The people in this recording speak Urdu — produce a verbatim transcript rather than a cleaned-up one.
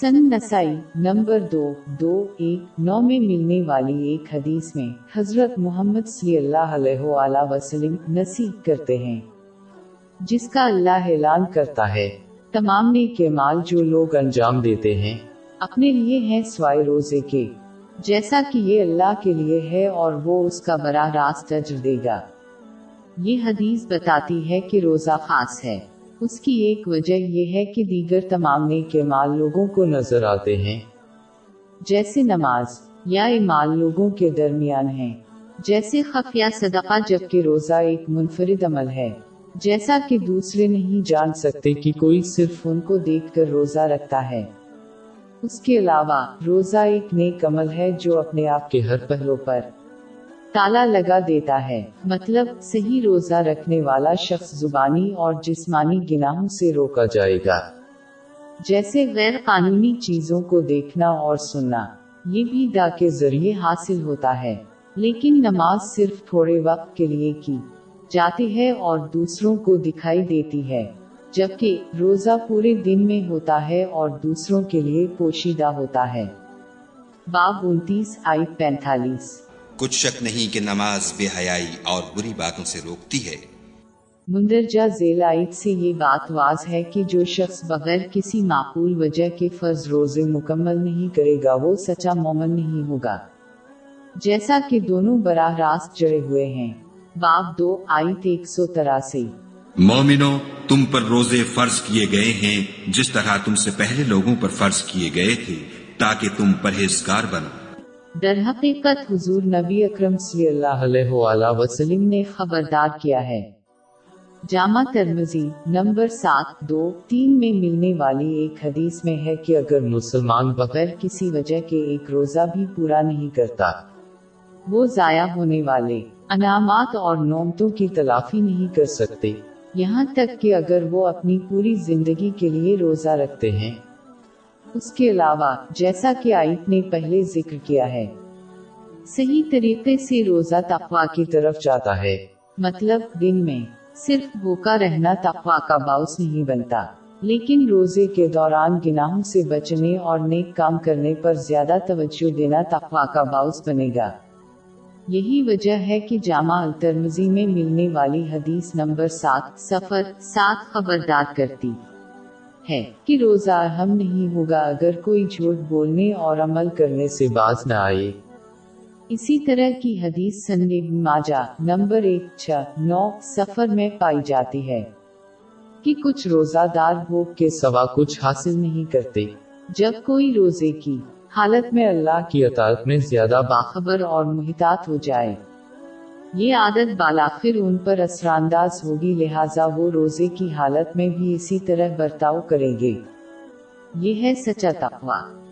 سن نسائی نمبر دو دو ایک نو میں ملنے والی ایک حدیث میں حضرت محمد صلی اللہ علیہ وآلہ وسلم نصیب کرتے ہیں جس کا اللہ اعلان کرتا ہے تمام نیک اعمال جو لوگ انجام دیتے ہیں اپنے لیے ہیں سوائے روزے کے، جیسا کہ یہ اللہ کے لیے ہے اور وہ اس کا براہ راست اجر دے گا۔ یہ حدیث بتاتی ہے کہ روزہ خاص ہے، اس کی ایک وجہ یہ ہے کہ دیگر تمام نیک اعمال لوگوں کو نظر آتے ہیں، جیسے نماز یا اعمال لوگوں کے درمیان ہیں، جیسے خف یا صدقہ، جبکہ روزہ ایک منفرد عمل ہے، جیسا کہ دوسرے نہیں جان سکتے کہ کوئی صرف ان کو دیکھ کر روزہ رکھتا ہے۔ اس کے علاوہ روزہ ایک نیک عمل ہے جو اپنے آپ کے ہر پہلو پر تالا لگا دیتا ہے، مطلب صحیح روزہ رکھنے والا شخص زبانی اور جسمانی گناہوں سے روکا جائے گا، جیسے غیر قانونی چیزوں کو دیکھنا اور سننا، یہ بھی دا کے ذریعے حاصل ہوتا ہے۔ لیکن نماز صرف تھوڑے وقت کے لیے کی جاتی ہے اور دوسروں کو دکھائی دیتی ہے، جبکہ روزہ پورے دن میں ہوتا ہے اور دوسروں کے لیے پوشیدہ ہوتا ہے۔ باب انتیس آیت پینتالیس۔ کچھ شک نہیں کہ نماز بے حیائی اور بری باتوں سے روکتی ہے۔ مندرجہ ذیل آیت سے یہ بات واضح ہے کہ جو شخص بغیر کسی معقول وجہ کے فرض روزے مکمل نہیں کرے گا وہ سچا مومن نہیں ہوگا، جیسا کہ دونوں براہ راست جڑے ہوئے ہیں۔ باب دو آیت ایک سو تراسی۔ مومنوں، تم پر روزے فرض کیے گئے ہیں جس طرح تم سے پہلے لوگوں پر فرض کیے گئے تھے، تاکہ تم پرہیزگار بنو۔ در حقیقت حضور نبی اکرم صلی اللہ علیہ وآلہ وسلم نے خبردار کیا ہے۔ جامع ترمذی نمبر سات دو تین میں ملنے والی ایک حدیث میں ہے کہ اگر مسلمان بغیر کسی وجہ کے ایک روزہ بھی پورا نہیں کرتا وہ ضائع ہونے والے انعامات اور نعمتوں کی تلافی نہیں کر سکتے، یہاں تک کہ اگر وہ اپنی پوری زندگی کے لیے روزہ رکھتے ہیں۔ اس کے علاوہ جیسا کہ آیت نے پہلے ذکر کیا ہے، صحیح طریقے سے روزہ تقویٰ کی طرف جاتا ہے، مطلب دن میں صرف بھوکا رہنا تقویٰ کا باعث نہیں بنتا، لیکن روزے کے دوران گناہوں سے بچنے اور نیک کام کرنے پر زیادہ توجہ دینا تقویٰ کا باعث بنے گا۔ یہی وجہ ہے کہ جامع الترمذی میں ملنے والی حدیث نمبر سات صفر سات خبردار کرتی ہے کہ روزہ اہم نہیں ہوگا اگر کوئی جھوٹ بولنے اور عمل کرنے سے باز نہ آئے۔ اسی طرح کی حدیث سنن ابن ماجہ نمبر ایک چھ نو سفر میں پائی جاتی ہے کہ کچھ روزہ دار بھوک کے سوا کچھ حاصل نہیں کرتے، جب کوئی روزے کی حالت میں اللہ کی اطاعت میں زیادہ باخبر اور محتاط ہو جائے، یہ عادت بالآخر ان پر اثر انداز ہوگی، لہٰذا وہ روزے کی حالت میں بھی اسی طرح برتاؤ کریں گے۔ یہ ہے سچا تقویٰ۔